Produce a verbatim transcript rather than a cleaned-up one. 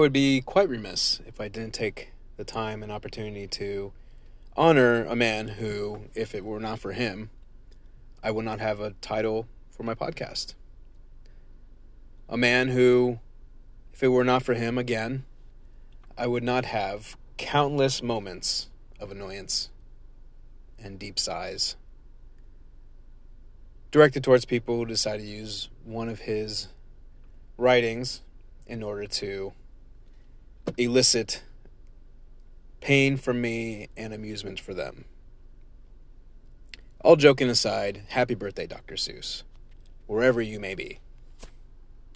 would be quite remiss if I didn't take the time and opportunity to honor a man who, if it were not for him, I would not have a title for my podcast. A man who, if it were not for him, again, I would not have countless moments of annoyance and deep sighs directed towards people who decide to use one of his writings in order to elicit pain from me and amusement for them. All joking aside, happy birthday, Doctor Seuss, wherever you may be.